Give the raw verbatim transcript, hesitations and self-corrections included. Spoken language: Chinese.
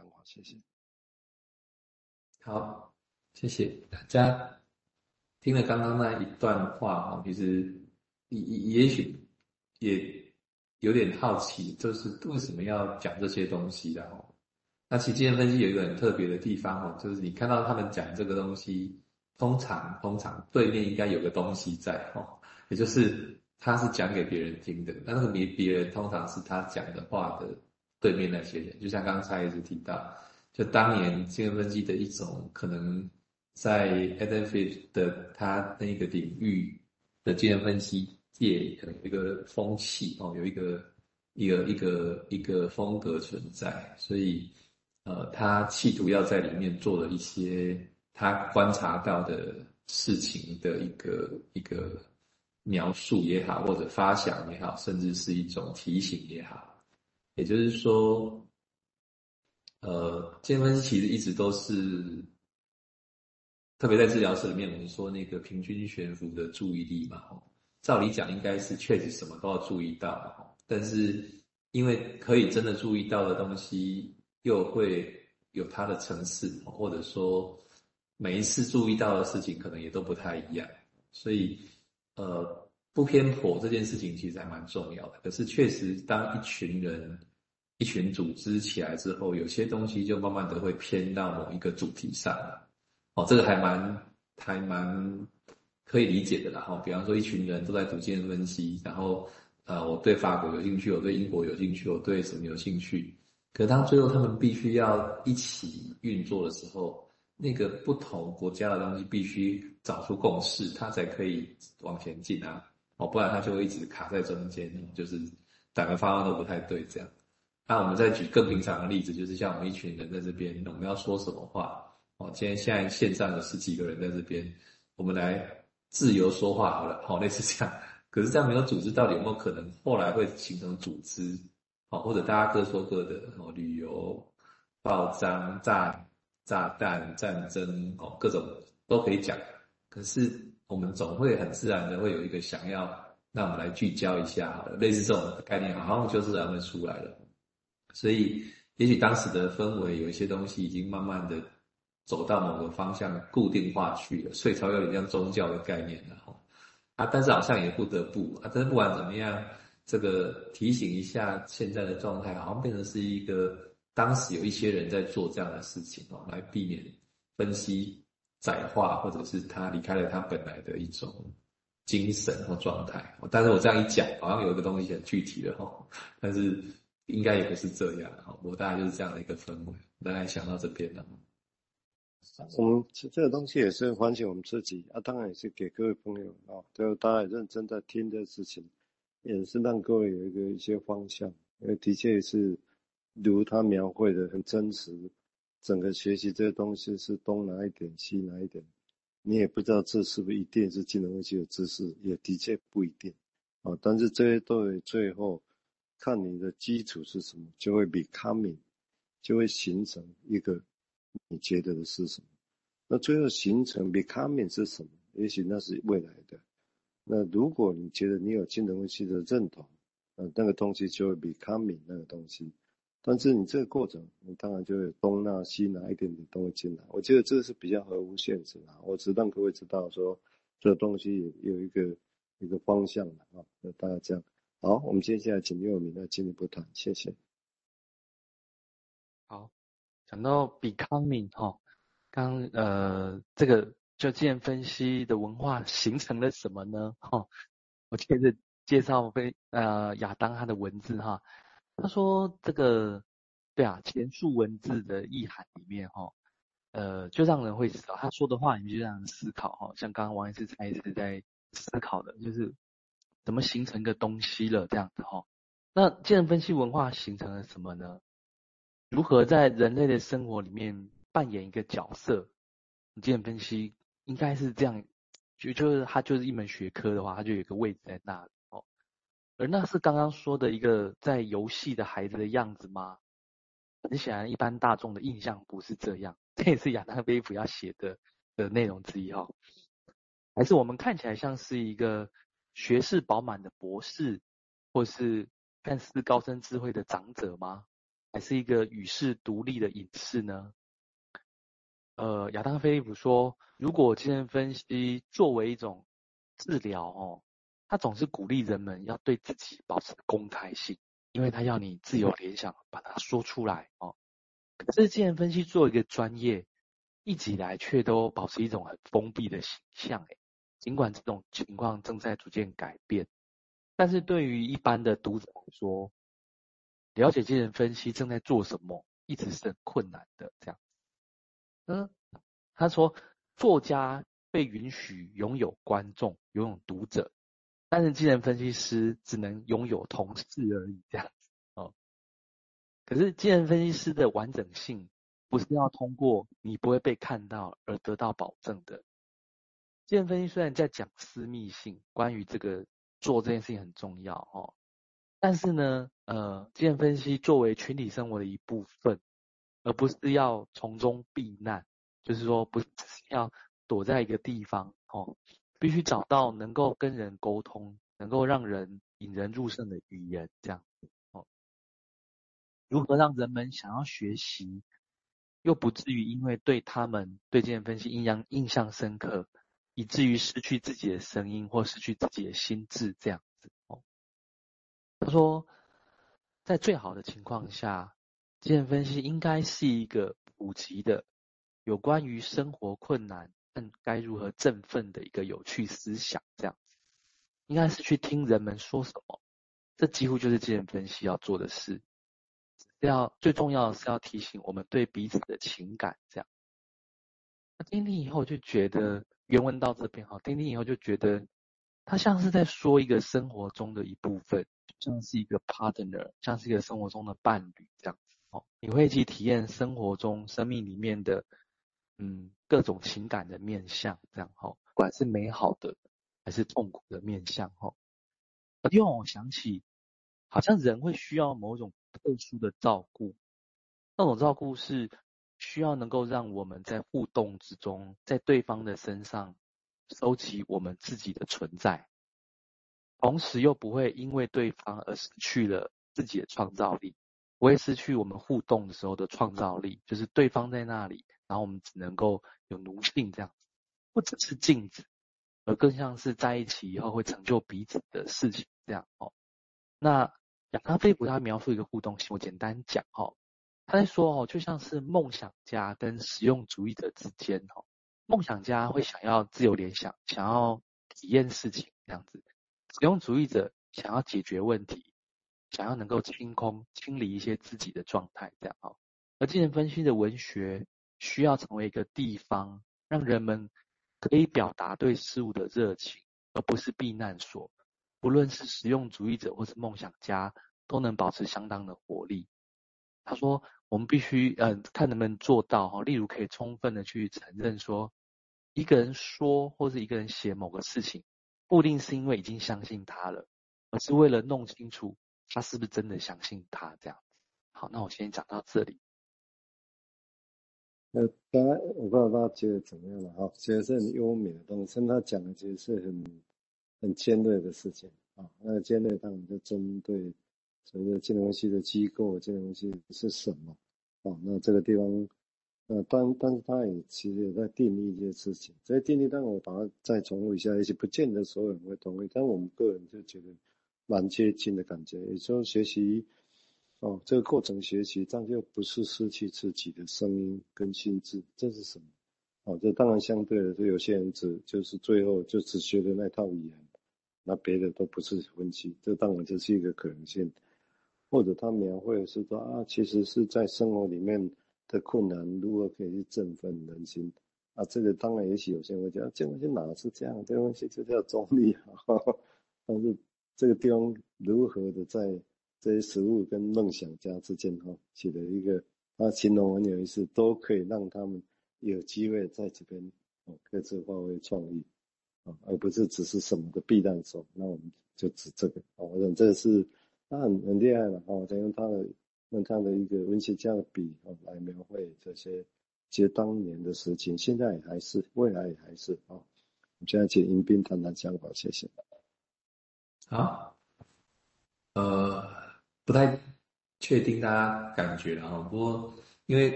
讲过，谢谢。好，谢谢大家。听了刚刚那一段话，其实也也许也有点好奇，就是为什么要讲这些东西的哦。那其实精神分析有一个很特别的地方哦，就是你看到他们讲这个东西，通常通常对面应该有个东西在哦，也就是他是讲给别人听的，那那个别人通常是他讲的话的对面那些人，就像刚才一直提到，就当年精神分析的一种可能，在 Edenfield 的他那个领域的精神分析界有一个风气哦，有一个一个一个一个风格存在，所以呃，他企图要在里面做了一些他观察到的事情的一个一个描述也好，或者发想也好，甚至是一种提醒也好。也就是说，呃，精神分析其实一直都是，特别在治疗室里面，我们说那个平均悬浮的注意力嘛，照理讲应该是确实什么都要注意到，但是因为可以真的注意到的东西，又会有它的层次，或者说每一次注意到的事情可能也都不太一样，所以呃，不偏颇这件事情其实还蛮重要的。可是确实，当一群人、一群组织起来之后，有些东西就慢慢的会偏到某一个主题上了。哦，这个还蛮还蛮可以理解的啦。哈、哦，比方说一群人都在读精神分析，然后呃，我对法国有兴趣，我对英国有兴趣，我对什么有兴趣。可当最后他们必须要一起运作的时候，那个不同国家的东西必须找出共识，它才可以往前进啊！哦，不然它就会一直卡在中间，就是哪个方向都不太对这样。那我们再举更平常的例子，就是像我们一群人在这边，我们要说什么话？哦，今天现在线上有十几个人在这边，我们来自由说话好了，哦，类似这样。可是这样没有组织，到底有没有可能后来会形成组织？哦，或者大家各说各的，哦，旅游、报章、炸。炸弹、战争哦，各种都可以讲。可是我们总会很自然的会有一个想要，那我们来聚焦一下好了，类似这种概念，好像就自然会出来了。所以，也许当时的氛围有一些东西已经慢慢的走到某个方向固定化去了，所以才有点像宗教的概念了哈。啊，但是好像也不得不啊，但是不管怎么样，这个提醒一下现在的状态，好像变成是一个。当时有一些人在做这样的事情哦，来避免分析窄化，或者是他离开了他本来的一种精神或状态。但是我这样一讲，好像有一个东西很具体的哦，但是应该也不是这样哦。我大概就是这样的一个氛围，大概想到这边了。我们这个东西也是反省我们自己啊，当然也是给各位朋友啊，就大家也认真在听的事情，也是让各位有一个一些方向，因为的确是。如他描绘的很真实，整个学习这些东西是东哪一点西哪一点，你也不知道这是不是一定是精神分析的知识，也的确不一定啊、哦。但是这些都有最后看你的基础是什么，就会 becoming， 就会形成一个你觉得的是什么。那最后形成 becoming 是什么？也许那是未来的。那如果你觉得你有精神分析的认同，呃，那个东西就会 becoming 那个东西。但是你这个过程，你当然就有东纳西哪一点点都会进来。我觉得这是比较合乎现实啊。我只让各位知道说，这个东西有一个一个方向的啊。那大家这样，好，我们接下来请佑铭来进一步谈，谢谢。好，讲到 becoming 哈、哦，刚呃这个就精神分析的文化形成了什么呢？哈、哦，我接着介绍非呃亚当他的文字哈。哦他说：“这个，对啊，前述文字的意涵里面，哈，呃，就让人会思考。他说的话，你就让人思考，哈。像刚刚王医师、蔡医师在思考的，就是怎么形成个东西了，这样子，哈。那精神分析文化形成了什么呢？如何在人类的生活里面扮演一个角色？精神分析应该是这样，就就是它就是一门学科的话，它就有一个位置在那里。”而那是刚刚说的一个在游戏的孩子的样子吗？很显然，一般大众的印象不是这样。这也是亚当贝夫要写的的内容之一哈、哦。还是我们看起来像是一个学识饱满的博士，或是看似高深智慧的长者吗？还是一个与世独立的隐士呢？呃，亚当·菲利普说，如果精神分析作为一种治疗哦，他总是鼓励人们要对自己保持公开性，因为他要你自由联想，把它说出来哦。可是精神分析作为一个专业，一直以来却都保持一种很封闭的形象，尽管这种情况正在逐渐改变，但是对于一般的读者来说，了解精神分析正在做什么，一直是很困难的。这样，嗯，他说，作家被允许拥有观众，拥有读者，但是精神分析师只能拥有同事而已。这样子哦。可是精神分析师的完整性，不是要通过你不会被看到而得到保证的。精神分析虽然在讲私密性，关于这个做这件事情很重要哦，但是呢，呃，精神分析作为群体生活的一部分，而不是要从中避难，就是说不是要躲在一个地方哦，必须找到能够跟人沟通、能够让人引人入胜的语言，这样哦。如何让人们想要学习，又不至于因为对他们对精神分析印象印象深刻，以至于失去自己的声音或失去自己的心智，这样子哦。他说，在最好的情况下，精神分析应该是一个普及的、有关于生活困难和该如何振奋的一个有趣思想，这样子应该是去听人们说什么，这几乎就是精神分析要做的事。要最重要的是要提醒我们对彼此的情感，这样。那听听以后就觉得，原文到这边哈，听听以后就觉得，他像是在说一个生活中的一部分，像是一个 partner， 像是一个生活中的伴侣这样子哦。你会去体验生活中、生命里面的，嗯，各种情感的面向，这样哦，不管是美好的还是痛苦的面向哦。又让我想起，好像人会需要某种特殊的照顾，那种照顾是需要能够让我们在互动之中，在对方的身上收集我们自己的存在，同时又不会因为对方而失去了自己的创造力，不会失去我们互动的时候的创造力，就是对方在那里，然后我们只能够有奴性这样，不只是镜子，而更像是在一起以后会成就彼此的事情这样哦。那亚当·菲利普他描述一个互动性，我简单讲哦，他在说哦，就像是梦想家跟实用主义者之间哦，梦想家会想要自由联想，想要体验事情这样子，实用主义者想要解决问题，想要能够清空、清理一些自己的状态这样哦。而精神分析的文学需要成为一个地方，让人们可以表达对事物的热情，而不是避难所。不论是实用主义者或是梦想家，都能保持相当的活力。他说，我们必须嗯、呃，看能不能做到哈。例如，可以充分的去承认说，一个人说或是一个人写某个事情，不一定是因为已经相信他了，而是为了弄清楚他是不是真的相信他这样。好，那我先讲到这里。那当然，我不知道大家觉得怎么样了哈，觉得是很优美的东西，他讲的其实是很。很尖锐的事情啊，那个尖锐当然就针对所谓的金融系的机构，金融系是什么啊？那这个地方，呃，但但是它也其实也在定义一些事情。这些定义，当然我把它再重复一下，也许不见得所有人会同意，但我们个人就觉得蛮接近的感觉。也就是学习哦，这个过程学习，但又不是失去自己的声音跟心智，这是什么？哦，这当然相对的，就有些人只就是最后就只学的那套语言。那别的都不是分析，这当然就是一个可能性，或者他描绘的是说啊，其实是在生活里面的困难如何可以去振奋人心啊。这个当然也许有些人会觉得、啊、这东西哪是这样，这东西就叫中立呵呵，但是这个地方如何的在这些食物跟梦想家之间哈，写的一个他形容很有意思，都可以让他们有机会在这边哦各自发挥创意。而不是只是什么的避难所，那我们就指这个哦。我想这是他很很厉害了哦，他用他的用他的一个文学家的笔哦来描绘这些，其实当年的事情，现在也还是，未来也还是哦。我们现在请迎宾谈谈想法，谢谢。啊，呃，不太确定大家感觉了哈。不过因为